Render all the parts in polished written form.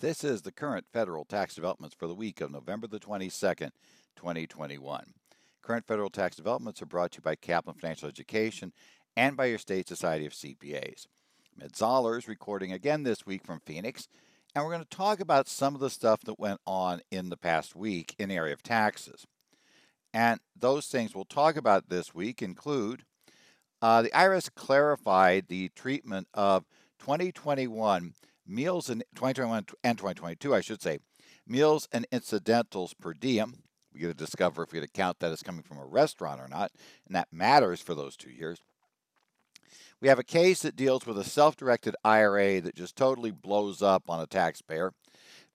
This is the current federal tax developments for the week of November the 22nd, 2021. Current federal tax developments are brought to you by Kaplan Financial Education and by your State Society of CPAs. Matt Zollers recording again this week from Phoenix, and we're going to talk about some of the stuff that went on in the past week in the area of taxes. And those things we'll talk about this week include the IRS clarified the treatment of 2021 meals and 2022, I should say, meals and incidentals per diem. We get to discover if we get to count that as coming from a restaurant or not, and that matters for those 2 years. We have a case that deals with a self-directed IRA that just totally blows up on a taxpayer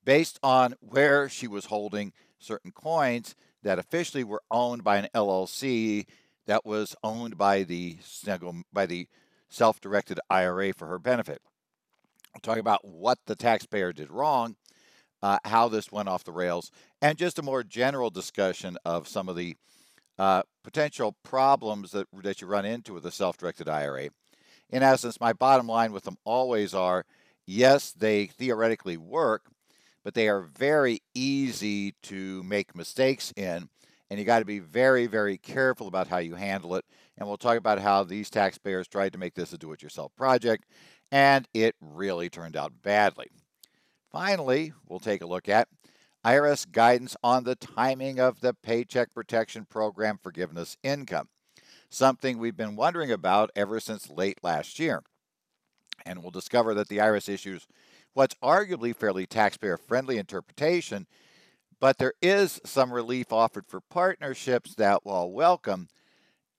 based on where she was holding certain coins that officially were owned by an LLC that was owned by the self-directed IRA for her benefit. We'll talk about what the taxpayer did wrong, how this went off the rails, and just a more general discussion of some of the potential problems that you run into with a self-directed IRA. In essence, my bottom line with them always are, yes, they theoretically work, but they are very easy to make mistakes in, and you got to be very, very careful about how you handle it. And we'll talk about how these taxpayers tried to make this a do-it-yourself project, and it really turned out badly. Finally, we'll take a look at IRS guidance on the timing of the Paycheck Protection Program forgiveness income, something we've been wondering about ever since late last year. And we'll discover that the IRS issues what's arguably fairly taxpayer-friendly interpretation, but there is some relief offered for partnerships that, while welcome,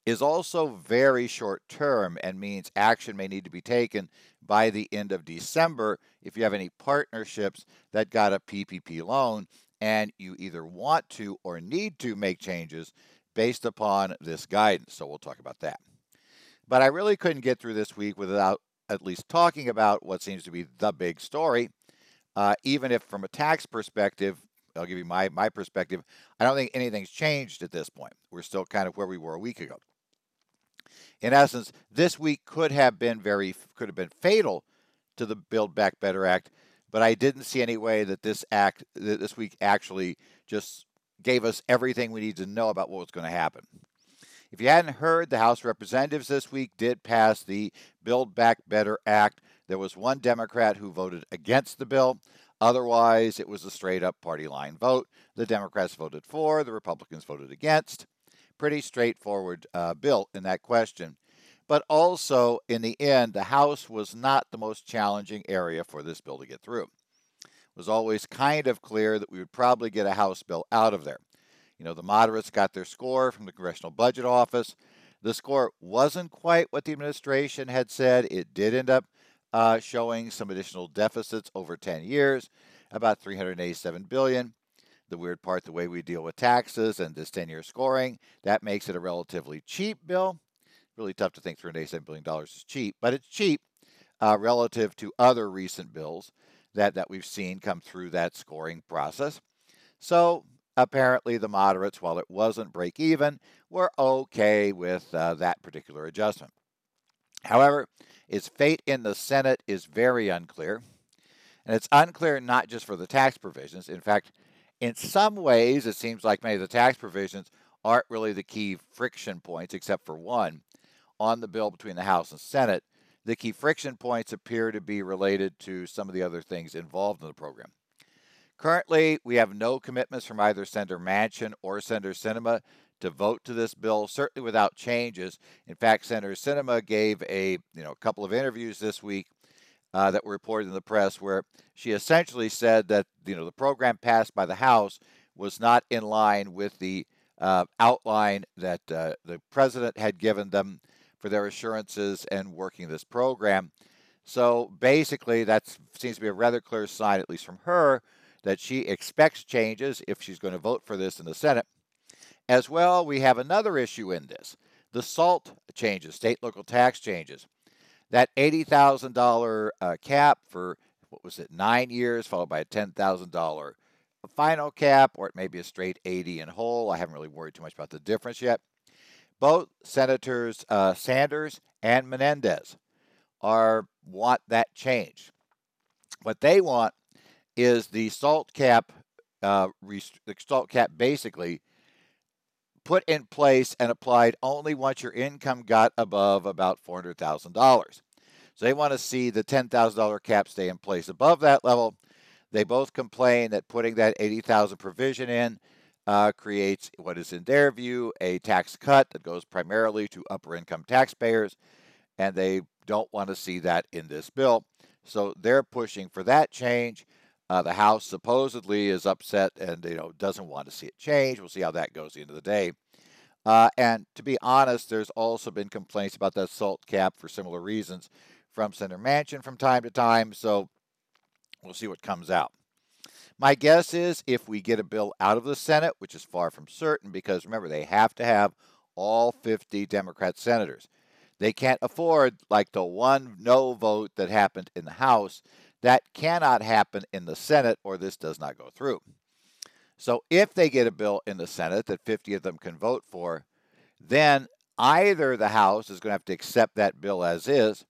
is also very short-term and means action may need to be taken by the end of December if you have any partnerships that got a PPP loan and you either want to or need to make changes based upon this guidance. So we'll talk about that. But I really couldn't get through this week without at least talking about what seems to be the big story, even if from a tax perspective, I'll give you my perspective, I don't think anything's changed at this point. We're still kind of where we were a week ago. In essence, this week could have been fatal to the Build Back Better Act, but I didn't see any way that this week actually just gave us everything we need to know about what was going to happen. If you hadn't heard, the House of Representatives this week did pass the Build Back Better Act. There was one Democrat who voted against the bill. Otherwise, it was a straight-up party line vote. The Democrats voted for, the Republicans voted against. Pretty straightforward bill in that question. But also, in the end, the House was not the most challenging area for this bill to get through. It was always kind of clear that we would probably get a House bill out of there. You know, the moderates got their score from the Congressional Budget Office. The score wasn't quite what the administration had said. It did end up showing some additional deficits over 10 years, about $387 billion. The weird part, the way we deal with taxes and this 10-year scoring, that makes it a relatively cheap bill. Really tough to think $387 billion is cheap, but it's cheap relative to other recent bills that we've seen come through that scoring process. So apparently the moderates, while it wasn't break even, were okay with that particular adjustment. However, its fate in the Senate is very unclear, and it's unclear not just for the tax provisions. In fact, in some ways, it seems like many of the tax provisions aren't really the key friction points, except for one, on the bill between the House and Senate. The key friction points appear to be related to some of the other things involved in the program. Currently, we have no commitments from either Senator Manchin or Senator Sinema to vote to this bill, certainly without changes. In fact, Senator Sinema gave a couple of interviews this week that were reported in the press where she essentially said that the program passed by the House was not in line with the outline that the president had given them for their assurances and working this program. So basically, that seems to be a rather clear sign, at least from her, that she expects changes if she's going to vote for this in the Senate. As well, we have another issue in this, the SALT changes, state local tax changes. That $80,000 cap for, 9 years, followed by a $10,000 final cap, or it may be a straight 80 in whole. I haven't really worried too much about the difference yet. Both Senators Sanders and Menendez want that change. What they want is the SALT cap. The SALT cap basically put in place and applied only once your income got above about $400,000. So they want to see the $10,000 cap stay in place. Above that level, they both complain that putting that $80,000 provision in creates what is, in their view, a tax cut that goes primarily to upper-income taxpayers, and they don't want to see that in this bill. So they're pushing for that change. The House supposedly is upset and doesn't want to see it change. We'll see how that goes at the end of the day. And to be honest, there's also been complaints about that SALT cap for similar reasons from Senator Manchin from time to time. So we'll see what comes out. My guess is if we get a bill out of the Senate, which is far from certain, because remember, they have to have all 50 Democrat senators. They can't afford like the one no vote that happened in the House. That cannot happen in the Senate, or this does not go through. So if they get a bill in the Senate that 50 of them can vote for, then either the House is going to have to accept that bill as is,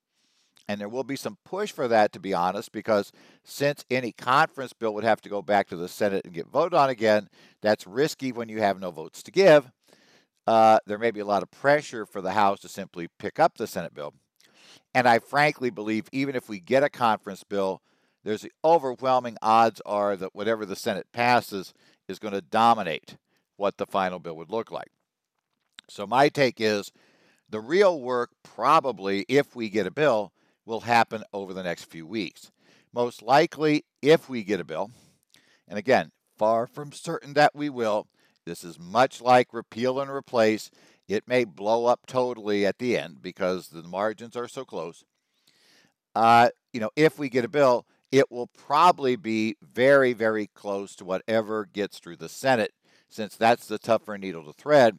and there will be some push for that, to be honest, because since any conference bill would have to go back to the Senate and get voted on again, that's risky when you have no votes to give. There may be a lot of pressure for the House to simply pick up the Senate bill. And I frankly believe even if we get a conference bill, there's the overwhelming odds are that whatever the Senate passes is going to dominate what the final bill would look like. So my take is the real work probably, if we get a bill, will happen over the next few weeks. Most likely, if we get a bill, and again, far from certain that we will, this is much like repeal and replace. It may blow up totally at the end because the margins are so close. If we get a bill, it will probably be very, very close to whatever gets through the Senate, since that's the tougher needle to thread.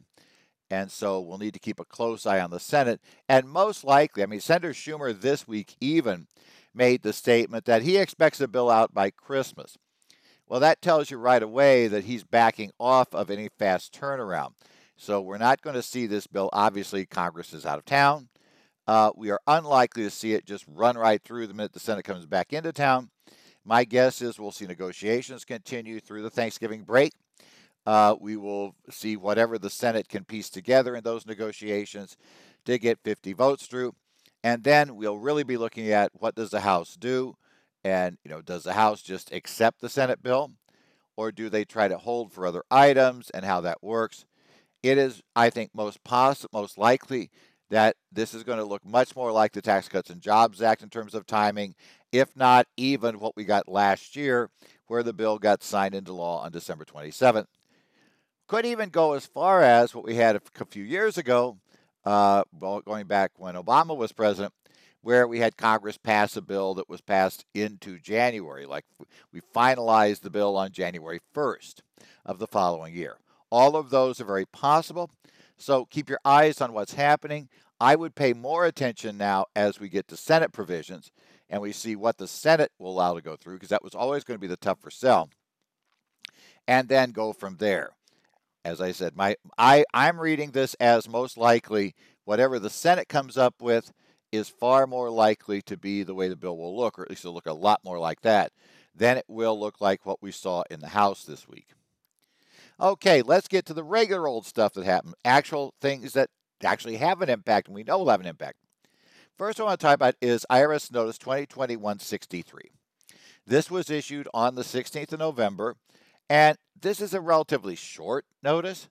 And so we'll need to keep a close eye on the Senate. And most likely, Senator Schumer this week even made the statement that he expects a bill out by Christmas. Well, that tells you right away that he's backing off of any fast turnaround. So we're not going to see this bill. Obviously, Congress is out of town. We are unlikely to see it just run right through the minute the Senate comes back into town. My guess is we'll see negotiations continue through the Thanksgiving break. We will see whatever the Senate can piece together in those negotiations to get 50 votes through. And then we'll really be looking at what does the House do? And, does the House just accept the Senate bill? Or do they try to hold for other items and how that works? It is, I think, most likely that this is going to look much more like the Tax Cuts and Jobs Act in terms of timing, if not even what we got last year, where the bill got signed into law on December 27th. Could even go as far as what we had a few years ago, going back when Obama was president, where we had Congress pass a bill that was passed into January. Like we finalized the bill on January 1st of the following year. All of those are very possible, so keep your eyes on what's happening. I would pay more attention now as we get to Senate provisions and we see what the Senate will allow to go through, because that was always going to be the tougher sell, and then go from there. As I said, I'm reading this as most likely whatever the Senate comes up with is far more likely to be the way the bill will look, or at least it'll look a lot more like that, than it will look like what we saw in the House this week. Okay, let's get to the regular old stuff that happened, actual things that actually have an impact and we know will have an impact. First, I want to talk about is IRS Notice 2021-63. This was issued on the 16th of November, and this is a relatively short notice,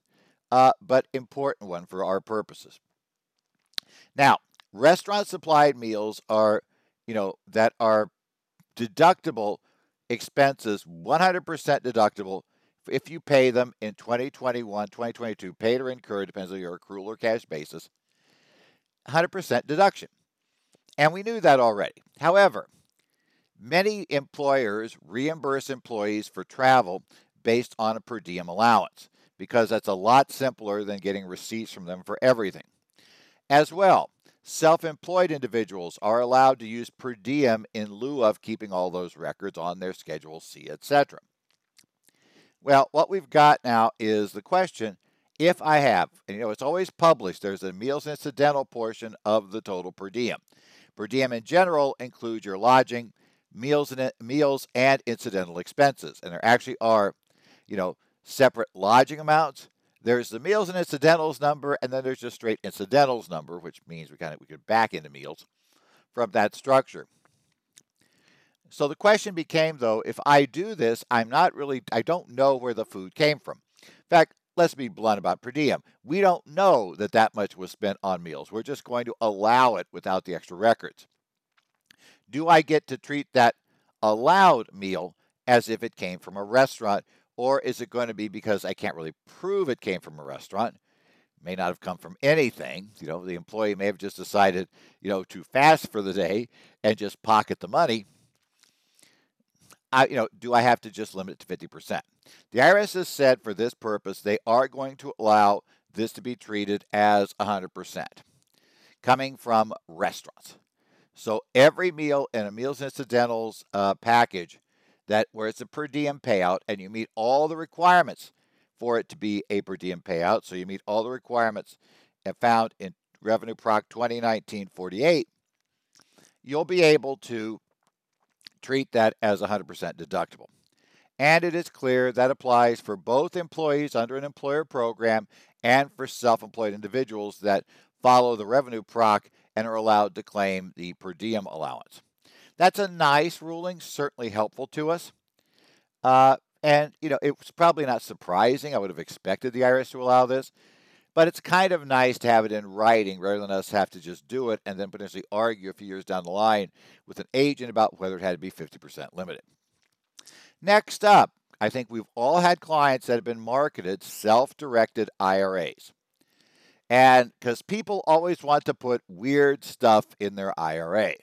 but important one for our purposes. Now, restaurant-supplied meals are, that are deductible expenses, 100% deductible, if you pay them in 2021, 2022, paid or incurred, depends on your accrual or cash basis, 100% deduction. And we knew that already. However, many employers reimburse employees for travel based on a per diem allowance, because that's a lot simpler than getting receipts from them for everything. As well, self-employed individuals are allowed to use per diem in lieu of keeping all those records on their Schedule C, etc. Well, what we've got now is the question, if I have, and it's always published, there's a meals incidental portion of the total per diem. Per diem in general includes your lodging, meals and incidental expenses. And there actually are, separate lodging amounts. There's the meals and incidentals number, and then there's just straight incidentals number, which means we could back into meals from that structure. So the question became, though, if I do this, I don't know where the food came from. In fact, let's be blunt about per diem. We don't know that that much was spent on meals. We're just going to allow it without the extra records. Do I get to treat that allowed meal as if it came from a restaurant, or is it going to be because I can't really prove it came from a restaurant? It may not have come from anything. The employee may have just decided, to fast for the day and just pocket the money. Do I have to just limit it to 50%? The IRS has said for this purpose, they are going to allow this to be treated as 100% coming from restaurants. So every meal in a meals and incidentals package where it's a per diem payout, and you meet all the requirements for it to be a per diem payout. So you meet all the requirements found in Revenue Proc 2019-48, you'll be able to treat that as 100% deductible. And it is clear that applies for both employees under an employer program and for self-employed individuals that follow the Revenue Proc and are allowed to claim the per diem allowance. That's a nice ruling, certainly helpful to us. And it's probably not surprising. I would have expected the IRS to allow this. But it's kind of nice to have it in writing rather than us have to just do it and then potentially argue a few years down the line with an agent about whether it had to be 50% limited. Next up, I think we've all had clients that have been marketed self-directed IRAs. And because people always want to put weird stuff in their IRA.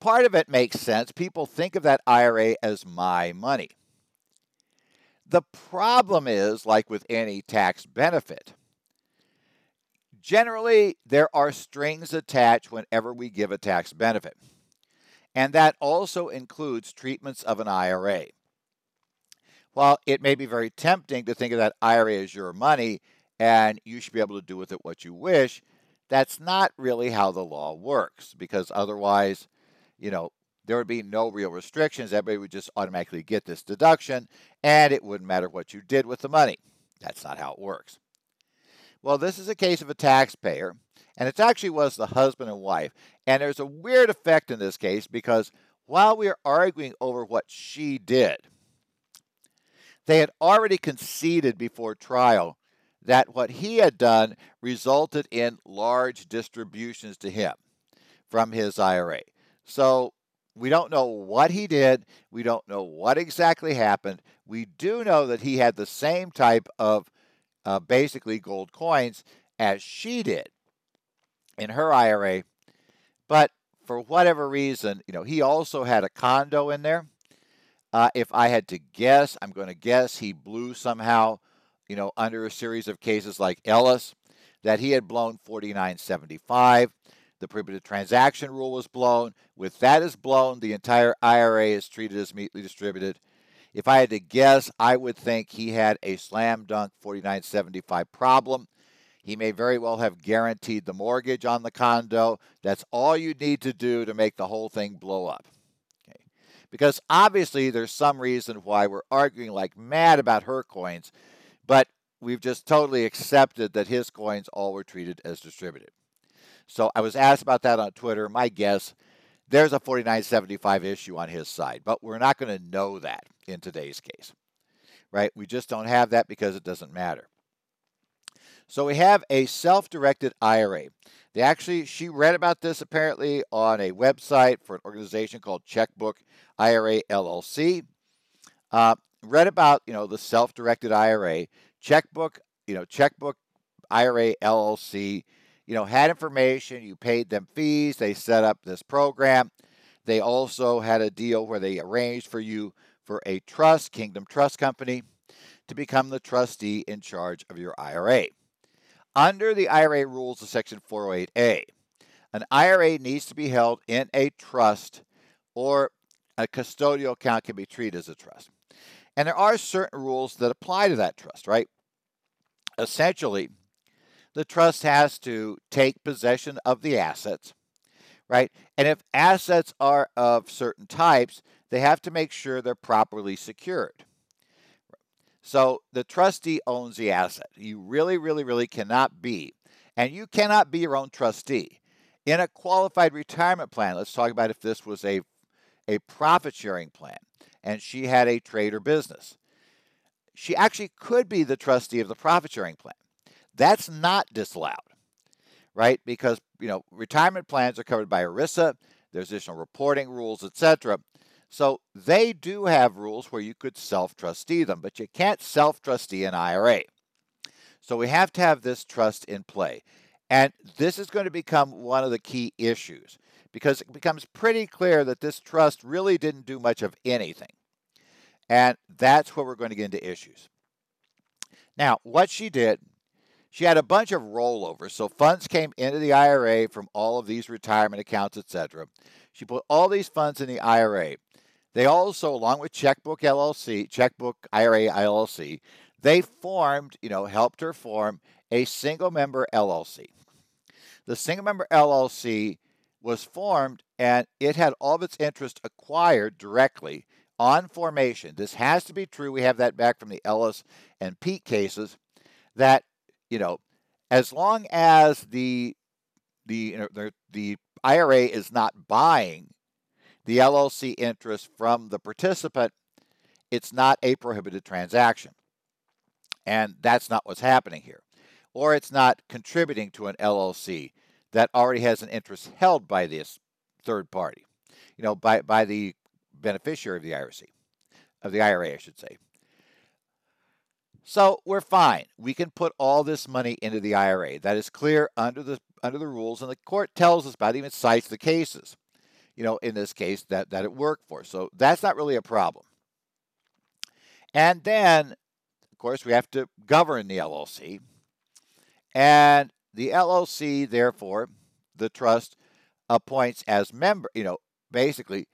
Part of it makes sense. People think of that IRA as my money. The problem is, like with any tax benefit, generally there are strings attached whenever we give a tax benefit. And that also includes treatments of an IRA. While it may be very tempting to think of that IRA as your money and you should be able to do with it what you wish, that's not really how the law works, because otherwise, there would be no real restrictions. Everybody would just automatically get this deduction, and it wouldn't matter what you did with the money. That's not how it works. Well, this is a case of a taxpayer, and it actually was the husband and wife. And there's a weird effect in this case because while we are arguing over what she did, they had already conceded before trial that what he had done resulted in large distributions to him from his IRA. So we don't know what he did. We don't know what exactly happened. We do know that he had the same type of basically gold coins as she did in her IRA. But for whatever reason, he also had a condo in there. If I had to guess, I'm going to guess he blew somehow, under a series of cases like Ellis, that he had blown 4975. The prohibited transaction rule was blown. With that is blown, the entire IRA is treated as immediately distributed. If I had to guess, I would think he had a slam dunk 4975 problem. He may very well have guaranteed the mortgage on the condo. That's all you need to do to make the whole thing blow up. Okay. Because obviously there's some reason why we're arguing like mad about her coins, but we've just totally accepted that his coins all were treated as distributed. So I was asked about that on Twitter. My guess, there's a 4975 issue on his side, but we're not going to know that in today's case, right? We just don't have that because it doesn't matter. So we have a self-directed IRA. She read about this apparently on a website for an organization called Checkbook IRA LLC. Read about, the self-directed IRA. Checkbook IRA LLC. Had information, you paid them fees, they set up this program. They also had a deal where they arranged for you for a trust, Kingdom Trust Company, to become the trustee in charge of your IRA. Under the IRA rules of Section 408A, an IRA needs to be held in a trust, or a custodial account can be treated as a trust. And there are certain rules that apply to that trust, right? Essentially, the trust has to take possession of the assets, right? And if assets are of certain types, they have to make sure they're properly secured. So the trustee owns the asset. You really, really, really cannot be. And you cannot be your own trustee. In a qualified retirement plan, let's talk about if this was a profit-sharing plan and she had a trade or business. She actually could be the trustee of the profit-sharing plan. That's not disallowed, right? Because, you know, retirement plans are covered by ERISA. There's additional reporting rules, etc. So they do have rules where you could self-trustee them, but you can't self-trustee an IRA. So we have to have this trust in play. And this is going to become one of the key issues because it becomes pretty clear that this trust really didn't do much of anything. And that's where we're going to get into issues. Now, what she did, she had a bunch of rollovers. So funds came into the IRA from all of these retirement accounts, etc. She put all these funds in the IRA. They also, along with Checkbook IRA LLC, they formed, you know, helped her form a single-member LLC. The single-member LLC was formed, and it had all of its interest acquired directly on formation. This has to be true. We have that back from the Ellis and Pete cases. That, you know, as long as the IRA is not buying the LLC interest from the participant, it's not a prohibited transaction. And that's not what's happening here. Or it's not contributing to an LLC that already has an interest held by this third party, you know, by the beneficiary of the IRA, I should say. So we're fine. We can put all this money into the IRA. That is clear under the rules, and the court tells us about it, even cites the cases, you know, in this case that it worked for. So that's not really a problem. And then, of course, we have to govern the LLC. And the LLC, therefore, the trust appoints as member, you know, basically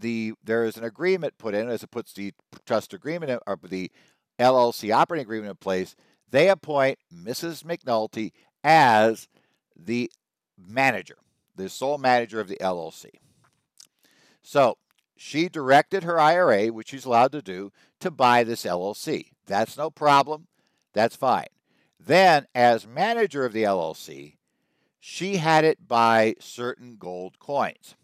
there is an agreement put in, as it puts the trust agreement or the LLC operating agreement in place, they appoint Mrs. McNulty as the manager, the sole manager of the LLC. So she directed her IRA, which she's allowed to do, to buy this LLC. That's no problem. That's fine. Then, as manager of the LLC, she had it buy certain gold coins.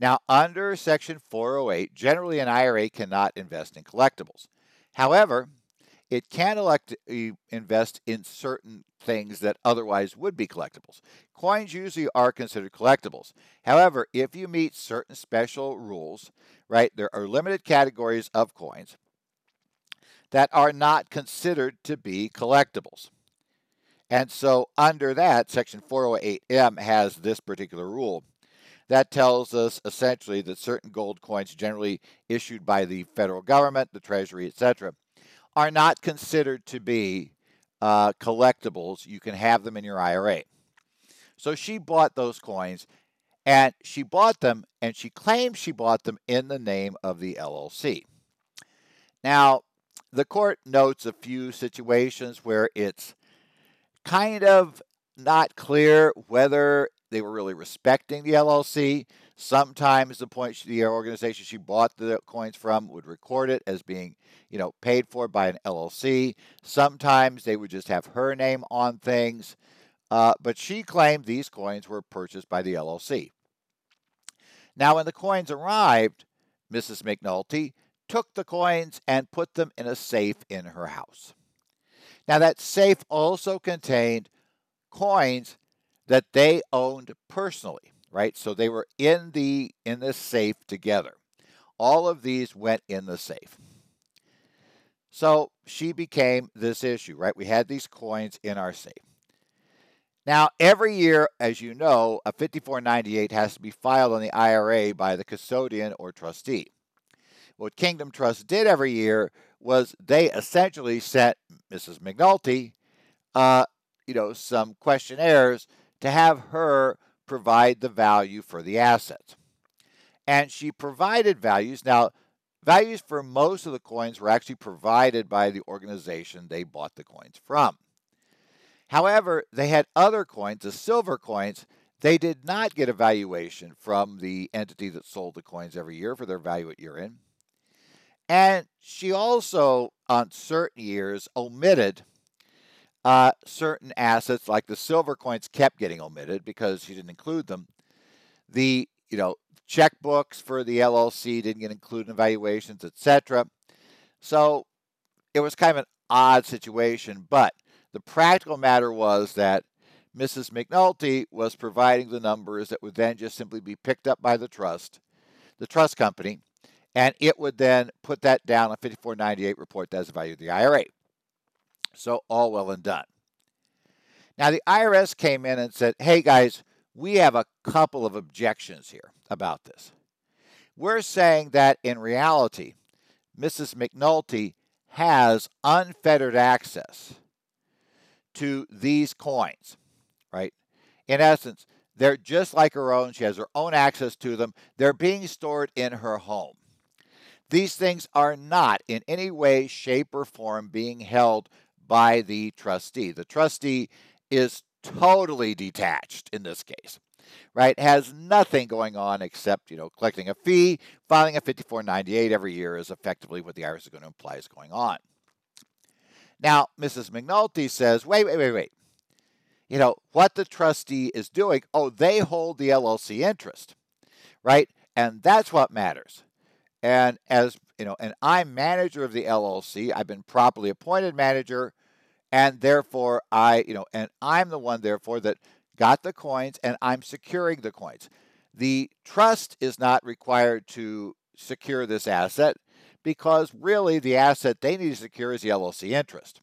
Now, under Section 408, generally an IRA cannot invest in collectibles. However, it can invest in certain things that otherwise would be collectibles. Coins usually are considered collectibles. However, if you meet certain special rules, right, there are limited categories of coins that are not considered to be collectibles. And so under that, Section 408M has this particular rule that tells us essentially that certain gold coins generally issued by the federal government, the Treasury, etc., are not considered to be collectibles. You can have them in your IRA. So she bought those coins, and she bought them, and she claims she bought them in the name of the LLC. Now, the court notes a few situations where it's kind of not clear whether they were really respecting the LLC. Sometimes the organization she bought the coins from would record it as being, you know, paid for by an LLC. Sometimes they would just have her name on things. But she claimed these coins were purchased by the LLC. Now, when the coins arrived, Mrs. McNulty took the coins and put them in a safe in her house. Now, that safe also contained coins that they owned personally, right? So they were in this safe together. All of these went in the safe. So she became this issue, right? We had these coins in our safe. Now, every year, as you know, a 5498 has to be filed on the IRA by the custodian or trustee. What Kingdom Trust did every year was they essentially sent Mrs. McNulty, you know, some questionnaires to have her provide the value for the assets. And she provided values. Now, values for most of the coins were actually provided by the organization they bought the coins from. However, they had other coins, the silver coins, They did not get a valuation from the entity that sold the coins every year for their value at year-end. And she also, on certain years, omitted certain assets, like the silver coins kept getting omitted because she didn't include them. The, checkbooks for the LLC didn't get included in valuations, etc. So it was kind of an odd situation, but the practical matter was that Mrs. McNulty was providing the numbers that would then just simply be picked up by the trust company, and it would then put that down on 5498, report that as the value of the IRA. So all well and done. Now the IRS came in and said, hey guys, we have a couple of objections here about this. We're saying that in reality, Mrs. McNulty has unfettered access to these coins, right? In essence, they're just like her own. She has her own access to them. They're being stored in her home. These things are not in any way, shape, or form being held by the trustee. The trustee is totally detached in this case, right? Has nothing going on except, collecting a fee, filing a 5498 every year is effectively what the IRS is going to imply is going on. Now, Mrs. McNulty says, wait. What the trustee is doing, they hold the LLC interest, right? And that's what matters. And as, and I'm manager of the LLC, I've been properly appointed manager, and therefore I'm the one, therefore, that got the coins, and I'm securing the coins. The trust is not required to secure this asset, because really the asset they need to secure is the LLC interest.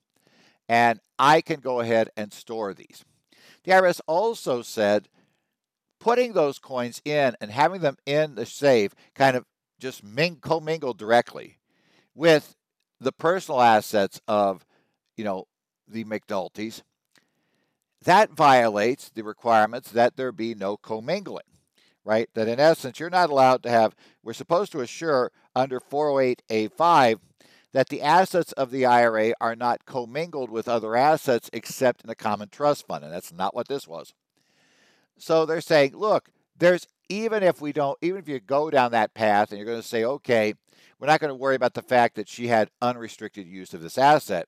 And I can go ahead and store these. The IRS also said putting those coins in and having them in the safe kind of just commingle directly with the personal assets of, the McNultys. That violates the requirements that there be no commingling. Right? That in essence, you're not allowed to have, we're supposed to assure under 408A5 that the assets of the IRA are not commingled with other assets except in a common trust fund. And that's not what this was. So they're saying, look, even if you go down that path and you're going to say, okay, we're not going to worry about the fact that she had unrestricted use of this asset,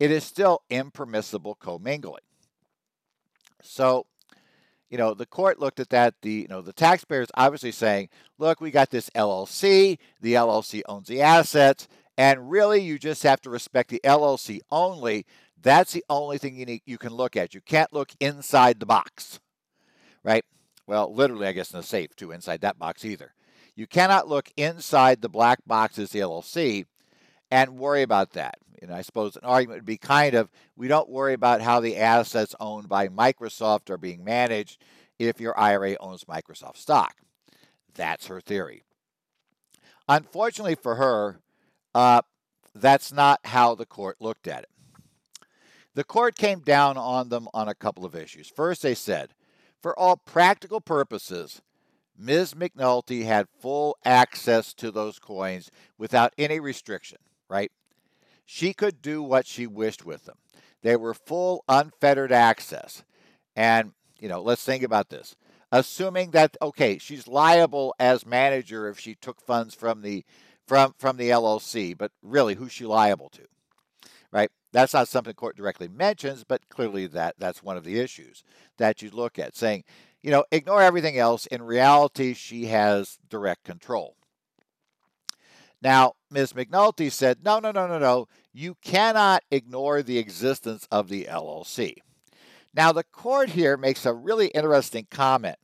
it is still impermissible commingling. So, the court looked at that. The taxpayer is obviously saying, look, we got this LLC. The LLC owns the assets. And really, you just have to respect the LLC only. That's the only thing you can look at. You can't look inside the box, right? Well, literally, I guess, in the safe, too, inside that box either. You cannot look inside the black box as the LLC and worry about that. I suppose an argument would be we don't worry about how the assets owned by Microsoft are being managed if your IRA owns Microsoft stock. That's her theory. Unfortunately for her, that's not how the court looked at it. The court came down on them on a couple of issues. First, they said, for all practical purposes, Ms. McNulty had full access to those coins without any restriction, right? She could do what she wished with them. They were full, unfettered access. And, let's think about this. Assuming that, okay, she's liable as manager if she took funds from the LLC, but really, who's she liable to, right? That's not something the court directly mentions, but clearly that's one of the issues that you look at, saying, ignore everything else. In reality, she has direct control. Now, Ms. McNulty said, no. You cannot ignore the existence of the LLC. Now, the court here makes a really interesting comment,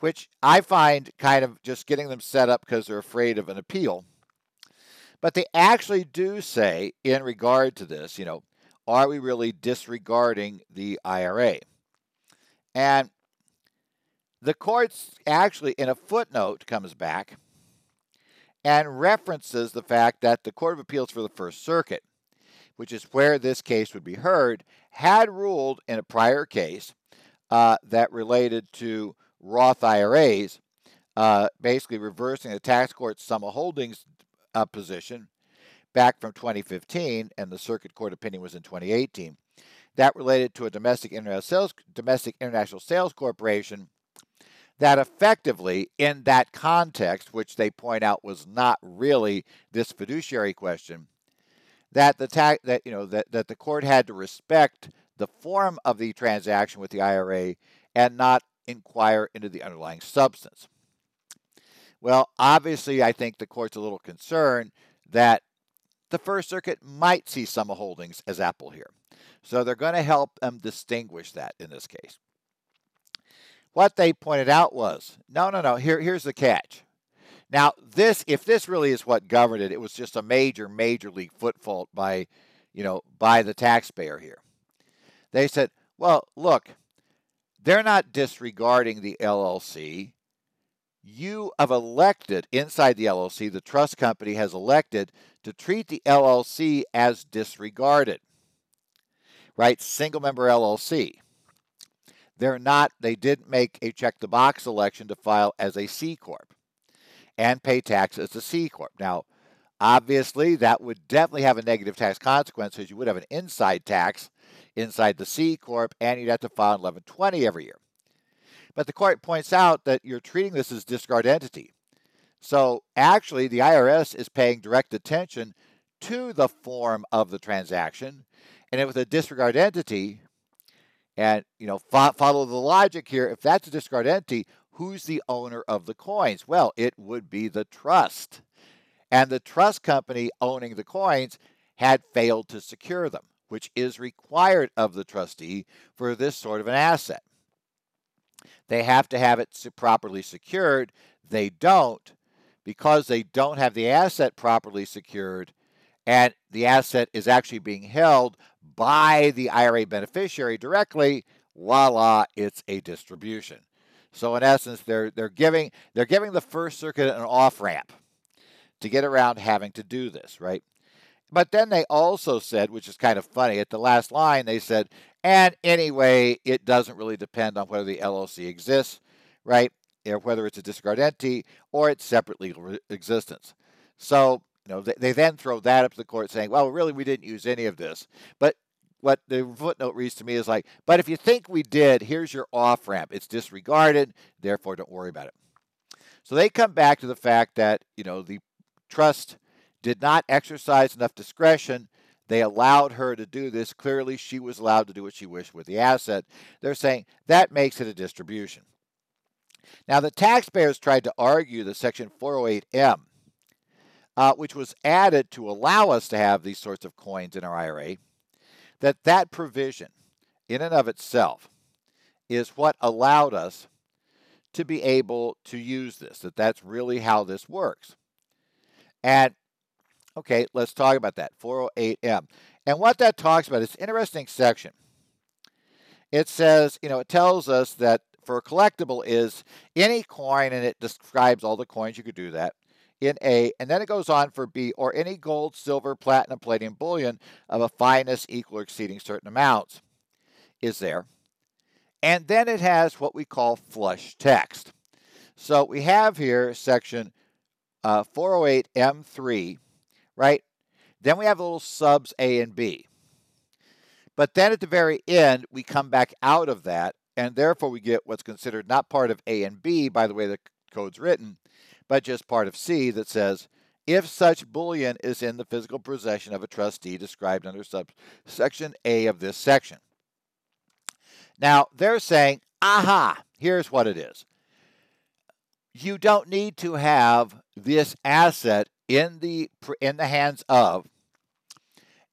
which I find kind of just getting them set up because they're afraid of an appeal. But they actually do say in regard to this, are we really disregarding the IRA? And the court's actually in a footnote comes back and references the fact that the Court of Appeals for the First Circuit, which is where this case would be heard, had ruled in a prior case that related to Roth IRAs, basically reversing the tax court's Summa Holdings position back from 2015, and the Circuit Court opinion was in 2018. that related to a domestic international sales corporation that effectively, in that context, which they point out was not really this fiduciary question, that the court had to respect the form of the transaction with the IRA and not inquire into the underlying substance. Well, obviously, I think the court's a little concerned that the First Circuit might see Summa Holdings as Apple here. So they're going to help them distinguish that in this case. What they pointed out was, no, here's the catch. Now, if this really is what governed it, it was just a major league footfall by the taxpayer here. They said, well, look, they're not disregarding the LLC. You have elected, inside the LLC, the trust company has elected to treat the LLC as disregarded, right? Single member LLC. They didn't make a check the box election to file as a C Corp and pay tax as a C Corp. Now, obviously, that would definitely have a negative tax consequence because you would have an inside tax inside the C Corp and you'd have to file 1120 every year. But the court points out that you're treating this as disregarded entity. So actually, the IRS is paying direct attention to the form of the transaction. And with a disregarded entity, and follow the logic here, if that's a disregarded entity, who's the owner of the coins? Well, it would be the trust. And the trust company owning the coins had failed to secure them, which is required of the trustee for this sort of an asset. They have to have it properly secured. They don't, because they don't have the asset properly secured, and the asset is actually being held by the IRA beneficiary directly. Voila, it's a distribution. So in essence, they're giving the First Circuit an off-ramp to get around having to do this, right? But then they also said, which is kind of funny, at the last line they said, and anyway, it doesn't really depend on whether the LLC exists, right, or whether it's a disregarded entity or its separate legal existence. So they then throw that up to the court saying, well, really, we didn't use any of this. But what the footnote reads to me is like, but if you think we did, here's your off-ramp. It's disregarded, therefore don't worry about it. So they come back to the fact that, the trust did not exercise enough discretion. They allowed her to do this. Clearly, she was allowed to do what she wished with the asset. They're saying that makes it a distribution. Now, the taxpayers tried to argue that Section 408M, which was added to allow us to have these sorts of coins in our IRA, that provision in and of itself is what allowed us to be able to use this, that's really how this works. And okay, let's talk about that, 408M. And what that talks about is an interesting section. It says, it tells us that for a collectible is any coin, and it describes all the coins you could do that, in A, and then it goes on for B, or any gold, silver, platinum, palladium, bullion of a fineness equal or exceeding certain amounts is there. And then it has what we call flush text. So we have here section 408M3, right? Then we have little subs A and B. But then at the very end, we come back out of that, and therefore we get what's considered not part of A and B, by the way the code's written, but just part of C that says, if such bullion is in the physical possession of a trustee described under subsection A of this section. Now, they're saying, aha, here's what it is. You don't need to have this asset in the hands of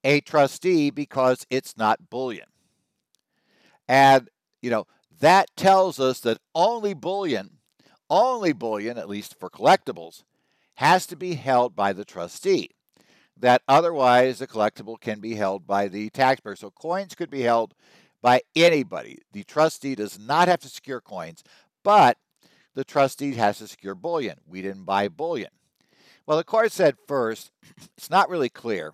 a trustee because it's not bullion. And, that tells us that only bullion, at least for collectibles, has to be held by the trustee. That otherwise, the collectible can be held by the taxpayer. So coins could be held by anybody. The trustee does not have to secure coins, but the trustee has to secure bullion. We didn't buy bullion. Well, the court said first, it's not really clear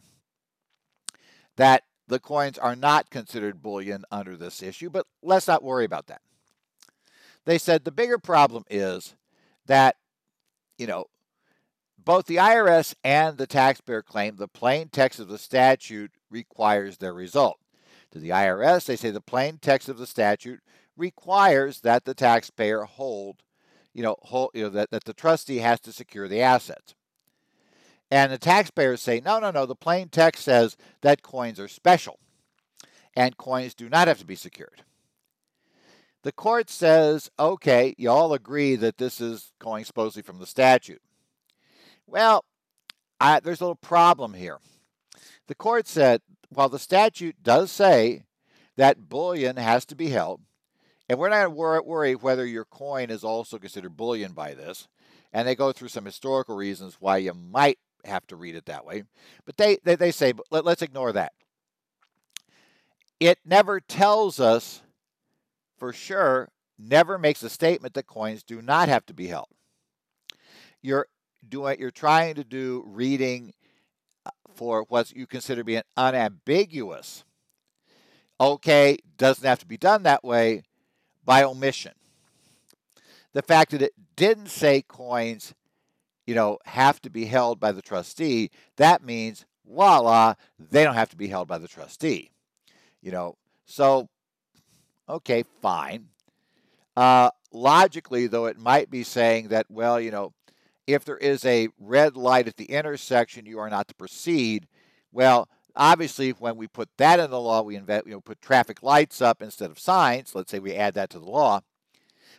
that the coins are not considered bullion under this issue, but let's not worry about that. They said the bigger problem is that, both the IRS and the taxpayer claim the plain text of the statute requires their result. To the IRS, they say the plain text of the statute requires that the taxpayer that the trustee has to secure the assets. And the taxpayers say, no, the plain text says that coins are special and coins do not have to be secured. The court says, okay, you all agree that this is going supposedly from the statute. Well, there's a little problem here. The court said, while the statute does say that bullion has to be held, and we're not going to worry whether your coin is also considered bullion by this, and they go through some historical reasons why you might have to read it that way, but they say, let's ignore that. It never tells us for sure, never makes a statement that coins do not have to be held. You're trying to do reading for what you consider being unambiguous. Okay, doesn't have to be done that way by omission. The fact that it didn't say coins, have to be held by the trustee, that means, voila, they don't have to be held by the trustee. So, okay, fine. Logically, though, it might be saying that, if there is a red light at the intersection, you are not to proceed. Well, obviously, when we put that in the law, we put traffic lights up instead of signs. Let's say we add that to the law.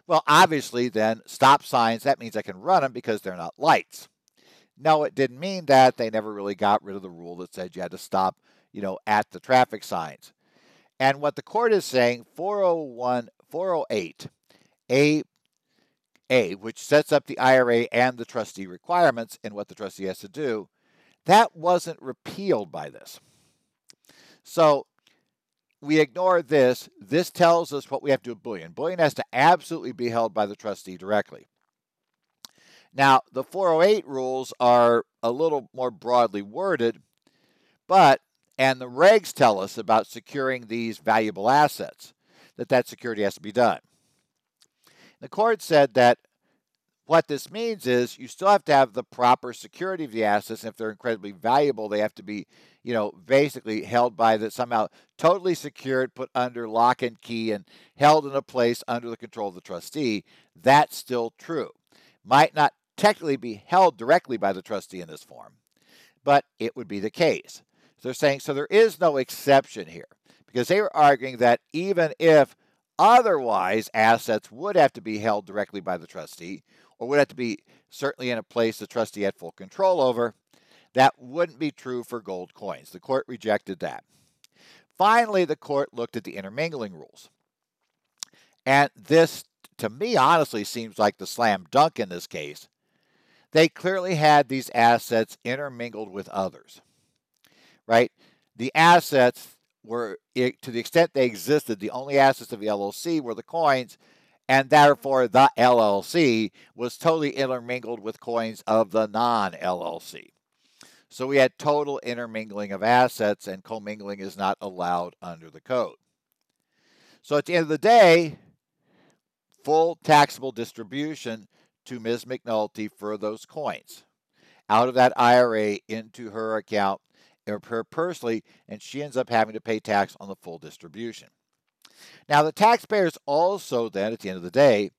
Well, obviously, then, stop signs, that means I can run them because they're not lights. No, it didn't mean that. They never really got rid of the rule that said you had to stop, at the traffic signs. And what the court is saying, 408A, which sets up the IRA and the trustee requirements and what the trustee has to do, that wasn't repealed by this. So we ignore this. This tells us what we have to do with bullion. Bullion has to absolutely be held by the trustee directly. Now, the 408 rules are a little more broadly worded, and the regs tell us about securing these valuable assets, that security has to be done. The court said that what this means is you still have to have the proper security of the assets. And if they're incredibly valuable, they have to be, basically held by that somehow totally secured, put under lock and key and held in a place under the control of the trustee. That's still true. Might not technically be held directly by the trustee in this form, but it would be the case. They're saying, so there is no exception here because they were arguing that even if otherwise, assets would have to be held directly by the trustee or would have to be certainly in a place the trustee had full control over. That wouldn't be true for gold coins. The court rejected that. Finally, the court looked at the intermingling rules. And this, to me, honestly seems like the slam dunk in this case. They clearly had these assets intermingled with others, right? The assets were, to the extent they existed, the only assets of the LLC were the coins, and therefore the LLC was totally intermingled with coins of the non-LLC. So we had total intermingling of assets, and commingling is not allowed under the code. So at the end of the day, full taxable distribution to Ms. McNulty for those coins out of that IRA into her account, her personally, and she ends up having to pay tax on the full distribution. Now, the taxpayers also then, at the end of the day,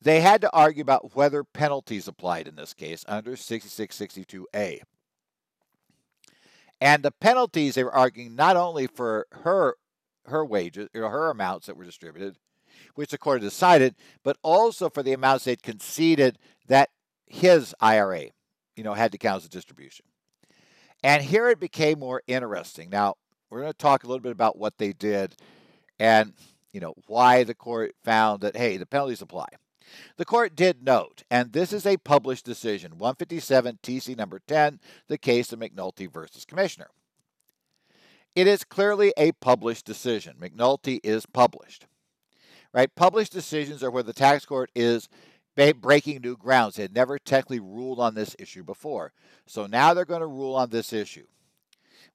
they had to argue about whether penalties applied in this case under 6662A. And the penalties, they were arguing not only for her wages, her amounts that were distributed, which the court decided, but also for the amounts they'd conceded that his IRA, had to count as a distribution. And here it became more interesting. Now, we're going to talk a little bit about what they did and, why the court found that, hey, the penalties apply. The court did note, and this is a published decision, 157 TC number 10, the case of McNulty versus Commissioner. It is clearly a published decision. McNulty is published, right? Published decisions are where the tax court is breaking new grounds. They had never technically ruled on this issue before. So now they're going to rule on this issue.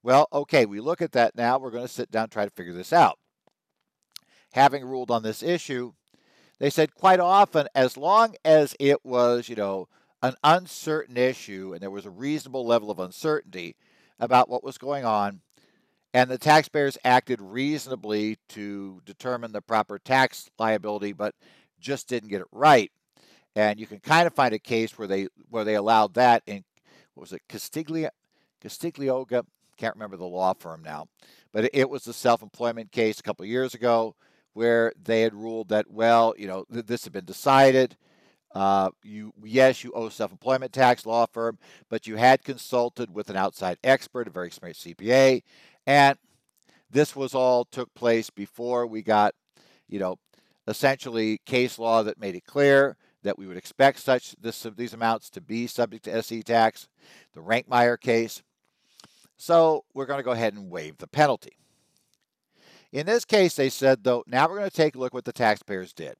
Well, okay, we look at that now. We're going to sit down and try to figure this out. Having ruled on this issue, they said quite often, as long as it was, an uncertain issue and there was a reasonable level of uncertainty about what was going on, and the taxpayers acted reasonably to determine the proper tax liability, but just didn't get it right. And you can kind of find a case where they allowed that in, what was it, Castiglia, can't remember the law firm now, but it was the self-employment case a couple of years ago where they had ruled that, well, you know, this had been decided. Yes, you owe self-employment tax, law firm, but you had consulted with an outside expert, a very experienced CPA, and this was all took place before we got, you know, essentially case law that made it clear that we would expect these amounts to be subject to SE tax, the Rankmeyer case. So we're going to go ahead and waive the penalty. In this case, they said, though, now we're going to take a look at what the taxpayers did.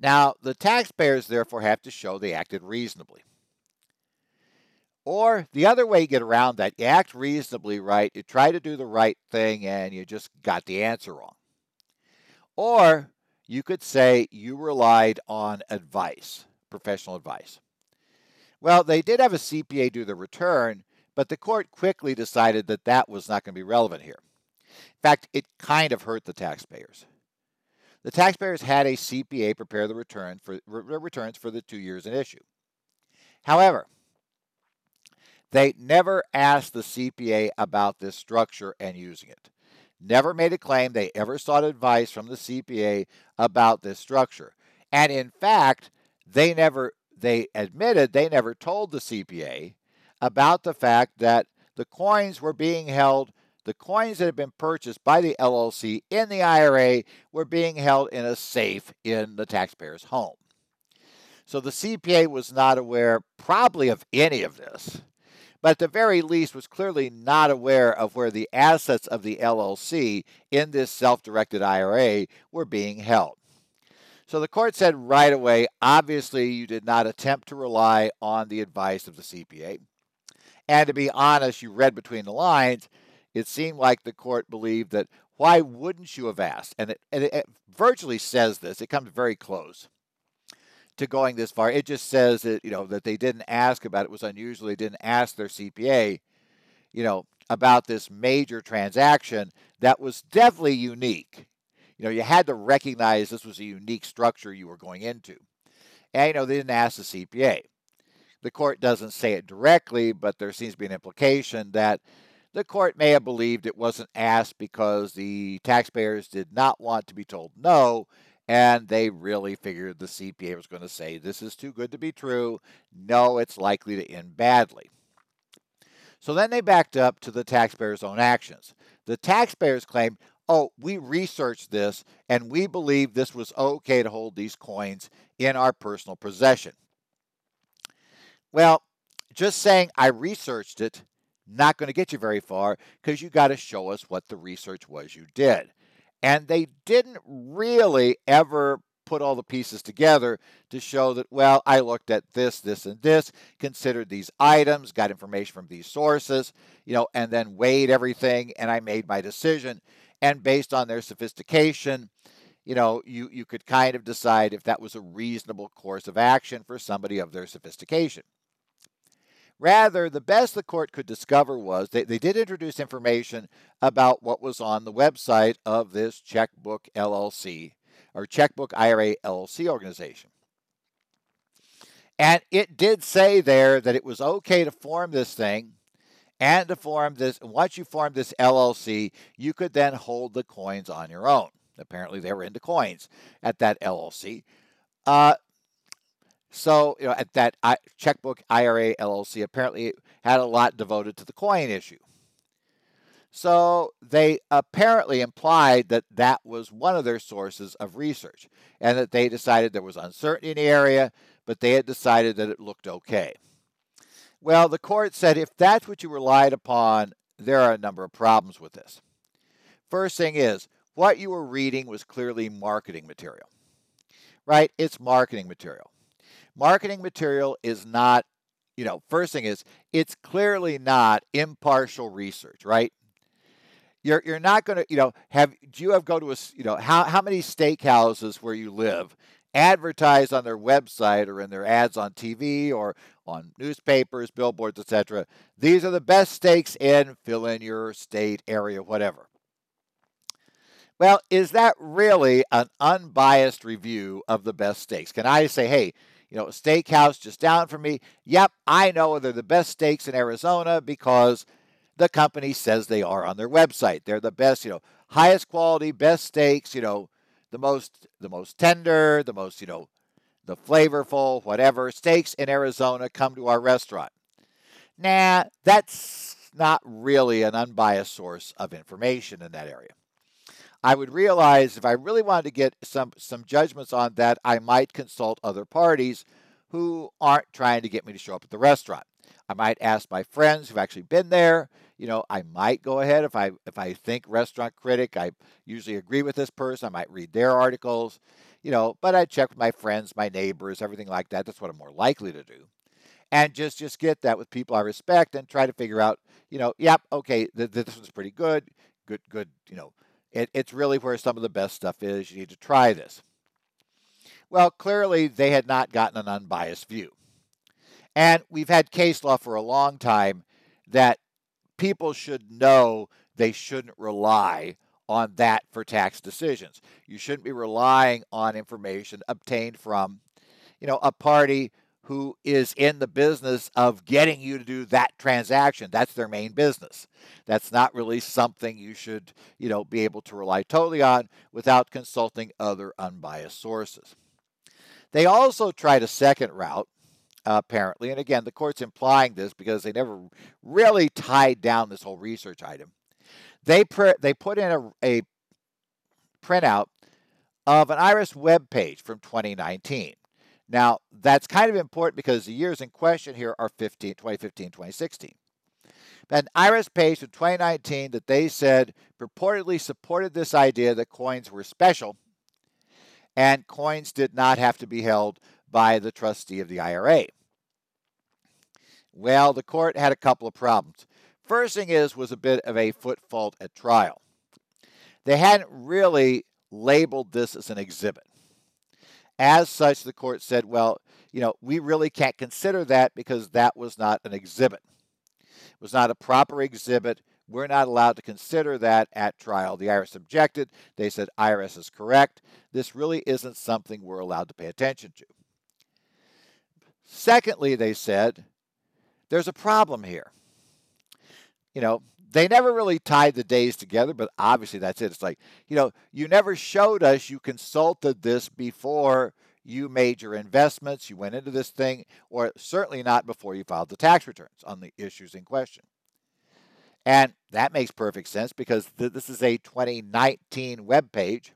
Now, the taxpayers, therefore, have to show they acted reasonably. Or the other way you get around that, you act reasonably right, you try to do the right thing, and you just got the answer wrong. Or you could say you relied on advice, professional advice. Well, they did have a CPA do the return, but the court quickly decided that that was not going to be relevant here. In fact, it kind of hurt the taxpayers. The taxpayers had a CPA prepare the returns for the 2 years in issue. However, they never asked the CPA about this structure and using it. Never made a claim they ever sought advice from the CPA about this structure. And in fact, they admitted they never told the CPA about the fact that the coins were being held. The coins that had been purchased by the LLC in the IRA were being held in a safe in the taxpayer's home. So the CPA was not aware probably of any of this, but at the very least was clearly not aware of where the assets of the LLC in this self-directed IRA were being held. So the court said right away, obviously you did not attempt to rely on the advice of the CPA. And to be honest, you read between the lines, it seemed like the court believed that why wouldn't you have asked? And it virtually says this. It comes very close to going this far. It just says that, you know, that they didn't ask about it. It was unusual. They didn't ask their CPA, you know, about this major transaction that was definitely unique. You know, you had to recognize this was a unique structure you were going into. And, you know, they didn't ask the CPA. The court doesn't say it directly, but there seems to be an implication that the court may have believed it wasn't asked because the taxpayers did not want to be told no, and they really figured the CPA was going to say, this is too good to be true. No, it's likely to end badly. So then they backed up to the taxpayers' own actions. The taxpayers claimed, oh, we researched this, and we believe this was okay to hold these coins in our personal possession. Well, just saying I researched it, not going to get you very far because you got to show us what the research was you did. And they didn't really ever put all the pieces together to show that, well, I looked at this, this, and this, considered these items, got information from these sources, you know, and then weighed everything and I made my decision. And based on their sophistication, you know, you could kind of decide if that was a reasonable course of action for somebody of their sophistication. Rather, the best the court could discover was they did introduce information about what was on the website of this Checkbook LLC or Checkbook IRA LLC organization. And it did say there that it was okay to form this thing and to form this. Once you formed this LLC, you could then hold the coins on your own. Apparently, they were into coins at that LLC. So, you know, at that Checkbook IRA LLC, apparently it had a lot devoted to the coin issue. So they apparently implied that that was one of their sources of research and that they decided there was uncertainty in the area, but they had decided that it looked okay. Well, the court said if that's what you relied upon, there are a number of problems with this. First thing is, what you were reading was clearly marketing material, right? It's marketing material. Marketing material is not, you know, first thing is, it's clearly not impartial research, right? You're not going to, you know, how many steakhouses where you live advertise on their website or in their ads on TV or on newspapers, billboards, etc. These are the best stakes in fill in your state, area, whatever. Well, is that really an unbiased review of the best stakes? Can I say, hey, you know, steakhouse just down from me? Yep, I know they're the best steaks in Arizona because the company says they are on their website. They're the best, you know, highest quality, best steaks, you know, the most tender, the most, you know, the flavorful, whatever steaks in Arizona. Come to our restaurant. Nah, that's not really an unbiased source of information in that area. I would realize if I really wanted to get some judgments on that, I might consult other parties who aren't trying to get me to show up at the restaurant. I might ask my friends who've actually been there. You know, I might go ahead if I think Restaurant Critic, I usually agree with this person. I might read their articles, you know, but I check with my friends, my neighbors, everything like that. That's what I'm more likely to do. And just get that with people I respect and try to figure out, you know, yep, okay, this one's pretty good. Good, you know. It's really where some of the best stuff is. You need to try this. Well, clearly they had not gotten an unbiased view. And we've had case law for a long time that people should know they shouldn't rely on that for tax decisions. You shouldn't be relying on information obtained from, you know, a party who is in the business of getting you to do that transaction. That's their main business. That's not really something you should, you know, be able to rely totally on without consulting other unbiased sources. They also tried a second route, apparently, and again, the court's implying this because they never really tied down this whole research item. They put in a printout of an IRS webpage from 2019. Now, that's kind of important because the years in question here are 2015, 2016. An IRS page in 2019 that they said purportedly supported this idea that coins were special and coins did not have to be held by the trustee of the IRA. Well, the court had a couple of problems. First thing was a bit of a foot fault at trial. They hadn't really labeled this as an exhibit. As such, the court said, well, you know, we really can't consider that because that was not an exhibit. It was not a proper exhibit. We're not allowed to consider that at trial. The IRS objected. They said, IRS is correct. This really isn't something we're allowed to pay attention to. Secondly, they said, there's a problem here. You know, they never really tied the days together, but obviously that's it. It's like, you know, you never showed us you consulted this before you made your investments, you went into this thing, or certainly not before you filed the tax returns on the issues in question. And that makes perfect sense because this is a 2019 webpage,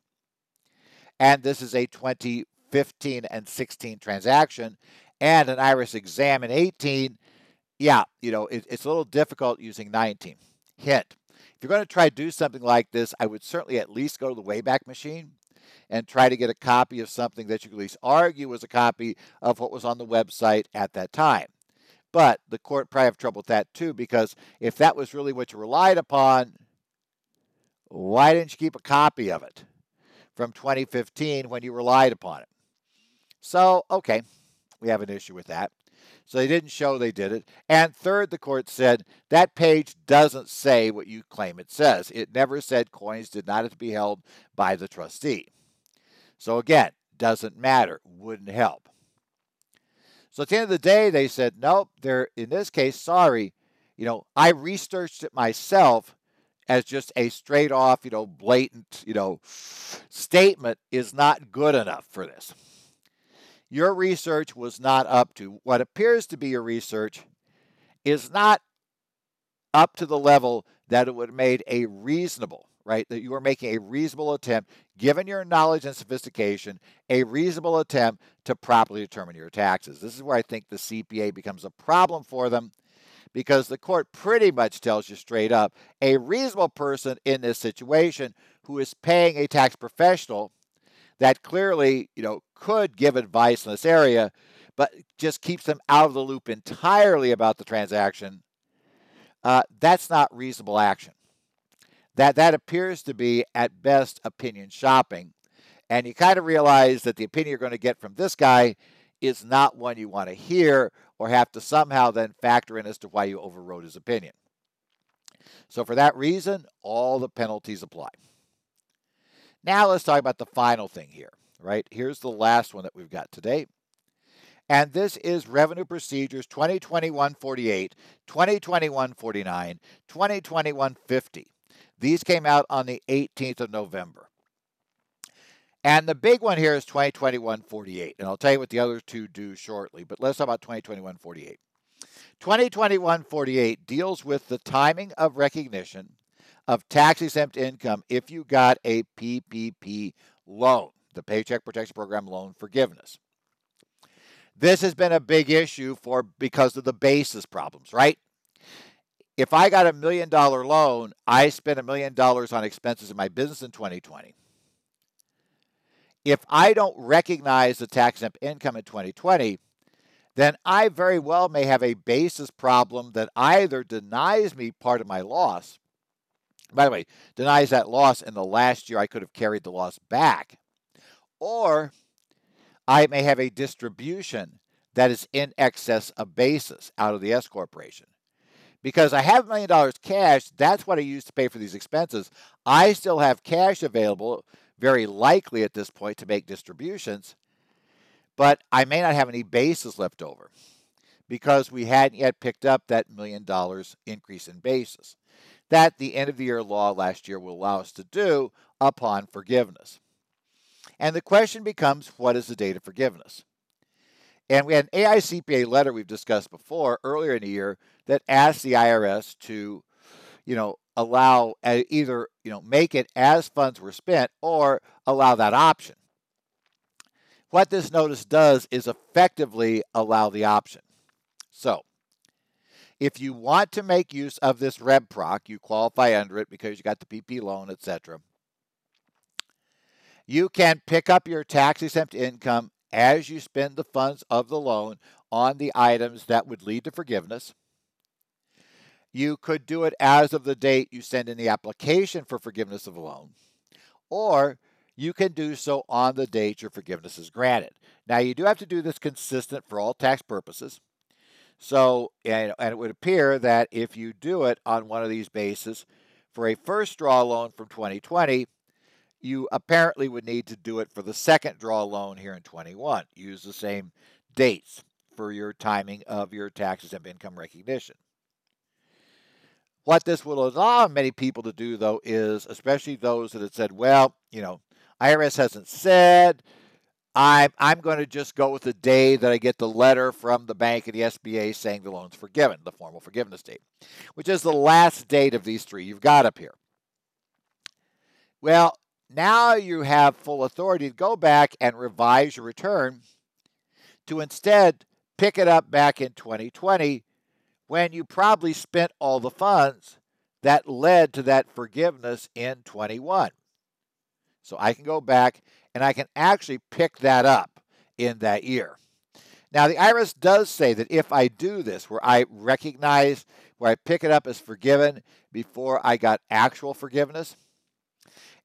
and this is a 2015 and 16 transaction, and an IRS exam in 18. Yeah, you know, it's a little difficult using 19. Hint, if you're going to try to do something like this, I would certainly at least go to the Wayback Machine and try to get a copy of something that you could at least argue was a copy of what was on the website at that time. But the court probably have trouble with that too, because if that was really what you relied upon, why didn't you keep a copy of it from 2015 when you relied upon it? So, okay, we have an issue with that. So they didn't show they did it. And third, the court said that page doesn't say what you claim it says. It never said coins did not have to be held by the trustee. So again, doesn't matter, wouldn't help. So at the end of the day, they said, nope, they're in this case, sorry, you know, I researched it myself as just a straight off, you know, blatant, you know, statement is not good enough for this. Your research was not up to what appears to be your research is not up to the level that it would have made a reasonable, right? That you were making a reasonable attempt, given your knowledge and sophistication, a reasonable attempt to properly determine your taxes. This is where I think the CPA becomes a problem for them because the court pretty much tells you straight up, a reasonable person in this situation who is paying a tax professional that clearly, you know, could give advice in this area, but just keeps them out of the loop entirely about the transaction, that's not reasonable action. That appears to be, at best, opinion shopping. And you kind of realize that the opinion you're going to get from this guy is not one you want to hear or have to somehow then factor in as to why you overrode his opinion. So for that reason, all the penalties apply. Now let's talk about the final thing here, right? Here's the last one that we've got today. And this is Revenue Procedures 2021-48, 2021-49, 2021-50. These came out on the 18th of November. And the big one here is 2021-48. And I'll tell you what the other two do shortly, but let's talk about 2021-48. 2021-48 deals with the timing of recognition of tax-exempt income if you got a PPP loan, the Paycheck Protection Program loan forgiveness. This has been a big issue because of the basis problems, right? If I got $1 million loan, I spent $1 million on expenses in my business in 2020. If I don't recognize the tax-exempt income in 2020, then I very well may have a basis problem that either denies me part of my loss, by the way, denies that loss in the last year I could have carried the loss back, or I may have a distribution that is in excess of basis out of the S corporation. Because I have $1 million cash, that's what I used to pay for these expenses. I still have cash available, very likely at this point, to make distributions, but I may not have any basis left over because we hadn't yet picked up that $1 million increase in basis that the end of the year law last year will allow us to do upon forgiveness. And the question becomes, what is the date of forgiveness? And we had an AICPA letter we've discussed before earlier in the year that asked the IRS to, allow either, make it as funds were spent or allow that option. What this notice does is effectively allow the option. So if you want to make use of this Rev Proc, you qualify under it because you got the PP loan, etc. You can pick up your tax-exempt income as you spend the funds of the loan on the items that would lead to forgiveness. You could do it as of the date you send in the application for forgiveness of a loan, or you can do so on the date your forgiveness is granted. Now, you do have to do this consistent for all tax purposes. So, and it would appear that if you do it on one of these bases for a first draw loan from 2020, you apparently would need to do it for the second draw loan here in 21. Use the same dates for your timing of your taxes and income recognition. What this will allow many people to do, though, is especially those that had said, well, IRS hasn't said, I'm going to just go with the day that I get the letter from the bank and the SBA saying the loan's forgiven, the formal forgiveness date, which is the last date of these three you've got up here. Well, now you have full authority to go back and revise your return to instead pick it up back in 2020 when you probably spent all the funds that led to that forgiveness in 21. So I can go back and I can actually pick that up in that year. Now, the IRS does say that if I do this, where I recognize, where I pick it up as forgiven before I got actual forgiveness,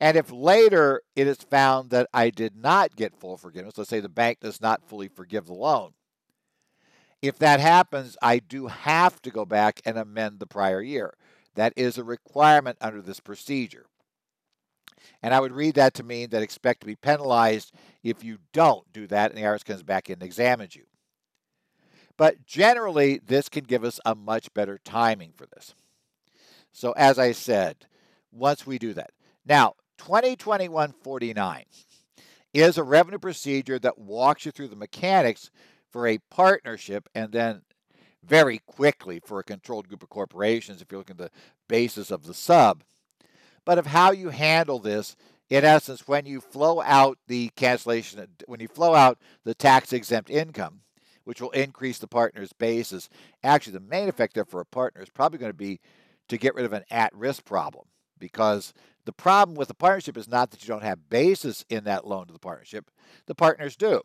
and if later it is found that I did not get full forgiveness, let's say the bank does not fully forgive the loan, if that happens, I do have to go back and amend the prior year. That is a requirement under this procedure. And I would read that to mean that expect to be penalized if you don't do that and the IRS comes back in and examines you. But generally, this can give us a much better timing for this. So as I said, once we do that. Now, 2021-49 is a revenue procedure that walks you through the mechanics for a partnership and then very quickly for a controlled group of corporations if you're looking at the basis of the sub. But of how you handle this, in essence, when you flow out the cancellation, when you flow out the tax-exempt income, which will increase the partner's basis, actually the main effect there for a partner is probably going to be to get rid of an at-risk problem, because the problem with the partnership is not that you don't have basis in that loan to the partnership. The partners do.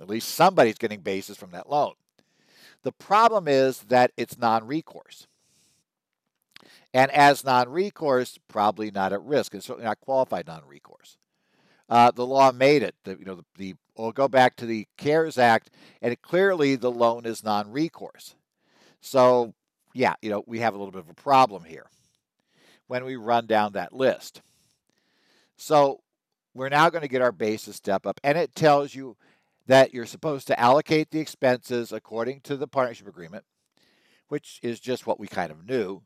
At least somebody's getting basis from that loan. The problem is that it's non-recourse. And as non-recourse, probably not at risk, and certainly not qualified non-recourse. the law made it. We'll go back to the CARES Act, and clearly the loan is non-recourse. So, yeah, we have a little bit of a problem here when we run down that list. So we're now going to get our basis step up, and it tells you that you're supposed to allocate the expenses according to the partnership agreement, which is just what we kind of knew.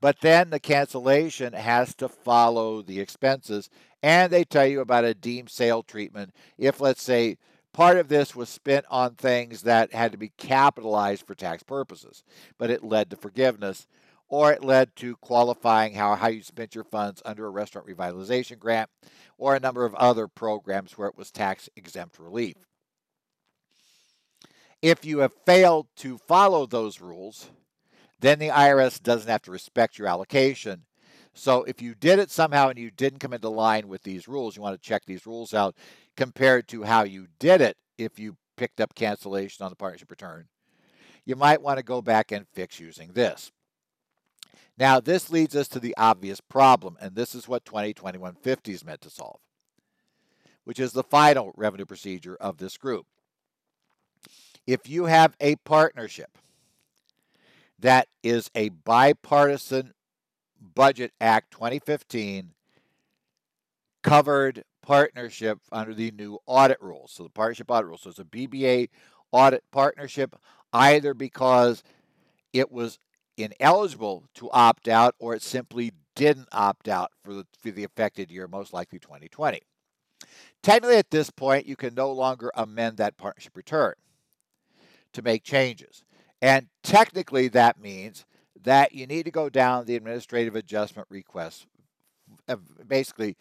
But then the cancellation has to follow the expenses, and they tell you about a deemed sale treatment if, let's say, part of this was spent on things that had to be capitalized for tax purposes, but it led to forgiveness, or it led to qualifying how you spent your funds under a restaurant revitalization grant or a number of other programs where it was tax-exempt relief. If you have failed to follow those rules, then the IRS doesn't have to respect your allocation. So if you did it somehow and you didn't come into line with these rules, you want to check these rules out compared to how you did it if you picked up cancellation on the partnership return. You might want to go back and fix using this. Now, this leads us to the obvious problem, and this is what 2021-50 is meant to solve, which is the final revenue procedure of this group. If you have a partnership that is a bipartisan Budget Act 2015 covered partnership under the new audit rules. So the partnership audit rules. So it's a BBA audit partnership, either because it was ineligible to opt out or it simply didn't opt out for the affected year, most likely 2020. Technically, at this point, you can no longer amend that partnership return to make changes. And technically, that means that you need to go down the administrative adjustment request, basically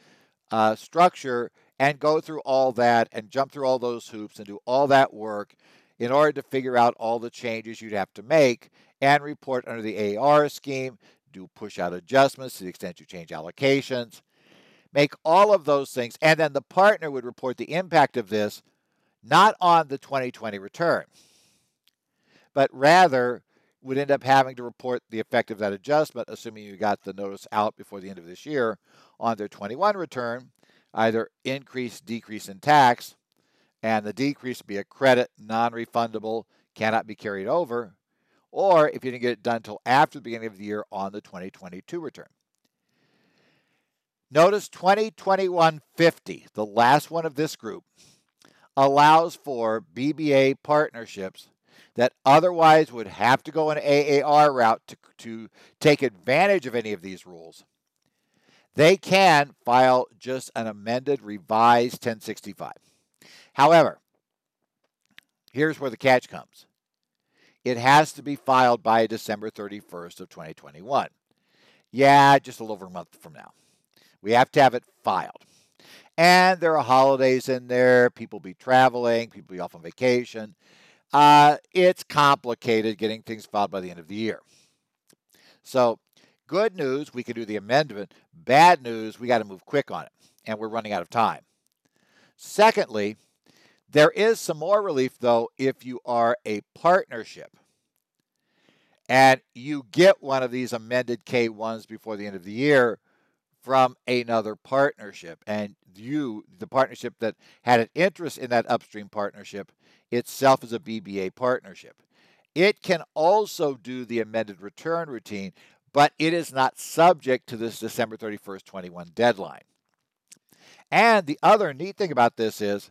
structure, and go through all that and jump through all those hoops and do all that work in order to figure out all the changes you'd have to make and report under the AR scheme, do push-out adjustments to the extent you change allocations, make all of those things, and then the partner would report the impact of this not on the 2020 return, but rather would end up having to report the effect of that adjustment, assuming you got the notice out before the end of this year, on their 21 return, either increase, decrease in tax, and the decrease would be a credit, non-refundable, cannot be carried over, or if you didn't get it done until after the beginning of the year on the 2022 return. Notice 2021-50, the last one of this group, allows for BBA partnerships that otherwise would have to go an AAR route to take advantage of any of these rules. They can file just an amended, revised 1065. However, here's where the catch comes. It has to be filed by December 31st of 2021. Yeah, just a little over a month from now. We have to have it filed. And there are holidays in there. People be traveling. People be off on vacation. It's complicated getting things filed by the end of the year. So good news, we can do the amendment. Bad news, we got to move quick on it, and we're running out of time. Secondly, there is some more relief, though, if you are a partnership and you get one of these amended K-1s before the end of the year from another partnership, and the partnership that had an interest in that upstream partnership itself is a BBA partnership. It can also do the amended return routine, but it is not subject to this December 31st, 21 deadline. And the other neat thing about this is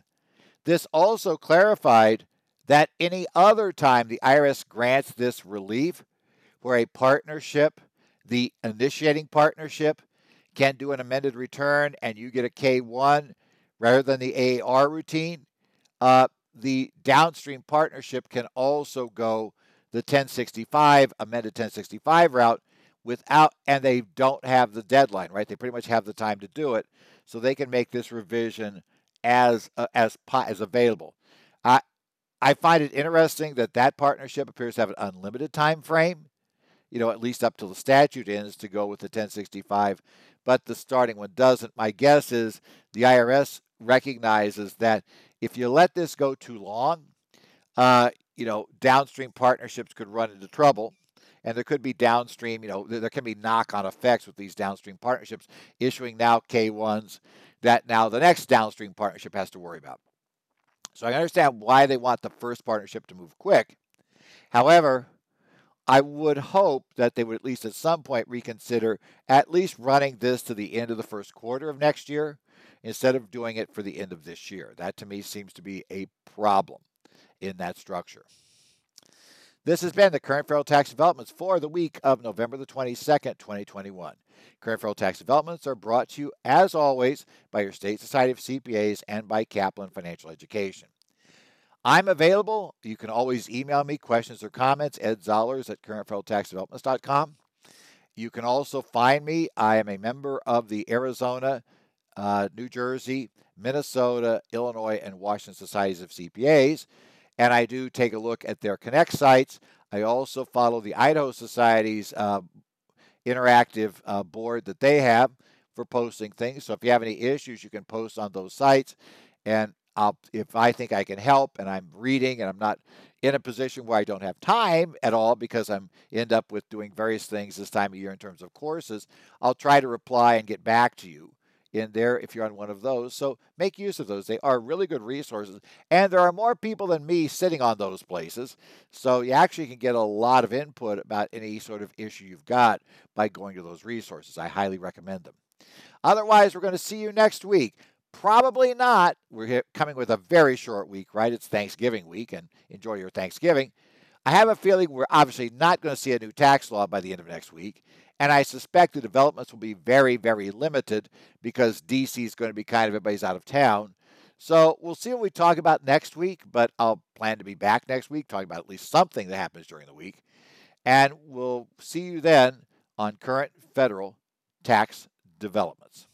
this also clarified that any other time the IRS grants this relief where a partnership, the initiating partnership, can do an amended return and you get a K-1 rather than the AAR routine, the downstream partnership can also go the 1065, amended 1065 route without, and they don't have the deadline, right? They pretty much have the time to do it, so they can make this revision as available. I find it interesting that partnership appears to have an unlimited time frame, at least up till the statute ends to go with the 1065, but the starting one doesn't. My guess is the IRS recognizes that if you let this go too long, downstream partnerships could run into trouble, and there could be downstream, there can be knock-on effects with these downstream partnerships issuing now K-1s that now the next downstream partnership has to worry about. So I understand why they want the first partnership to move quick. However, I would hope that they would at least at some point reconsider at least running this to the end of the first quarter of next year instead of doing it for the end of this year. That to me seems to be a problem in that structure. This has been the current federal tax developments for the week of November the 22nd, 2021. Current federal tax developments are brought to you, as always, by your State Society of CPAs and by Kaplan Financial Education. I'm available. You can always email me questions or comments, edzollers@currentfederaltaxdevelopments.com. You can also find me. I am a member of the Arizona, New Jersey, Minnesota, Illinois, and Washington Societies of CPAs, and I do take a look at their Connect sites. I also follow the Idaho Society's interactive board that they have for posting things. So if you have any issues, you can post on those sites, and if I think I can help and I'm reading and I'm not in a position where I don't have time at all because I end up with doing various things this time of year in terms of courses, I'll try to reply and get back to you in there if you're on one of those. So make use of those. They are really good resources. And there are more people than me sitting on those places. So you actually can get a lot of input about any sort of issue you've got by going to those resources. I highly recommend them. Otherwise, we're going to see you next week. Probably not. We're coming with a very short week, right? It's Thanksgiving week, and enjoy your Thanksgiving. I have a feeling we're obviously not going to see a new tax law by the end of next week, and I suspect the developments will be very, very limited because D.C. is going to be kind of everybody's out of town. So we'll see what we talk about next week, but I'll plan to be back next week talking about at least something that happens during the week, and we'll see you then on current federal tax developments.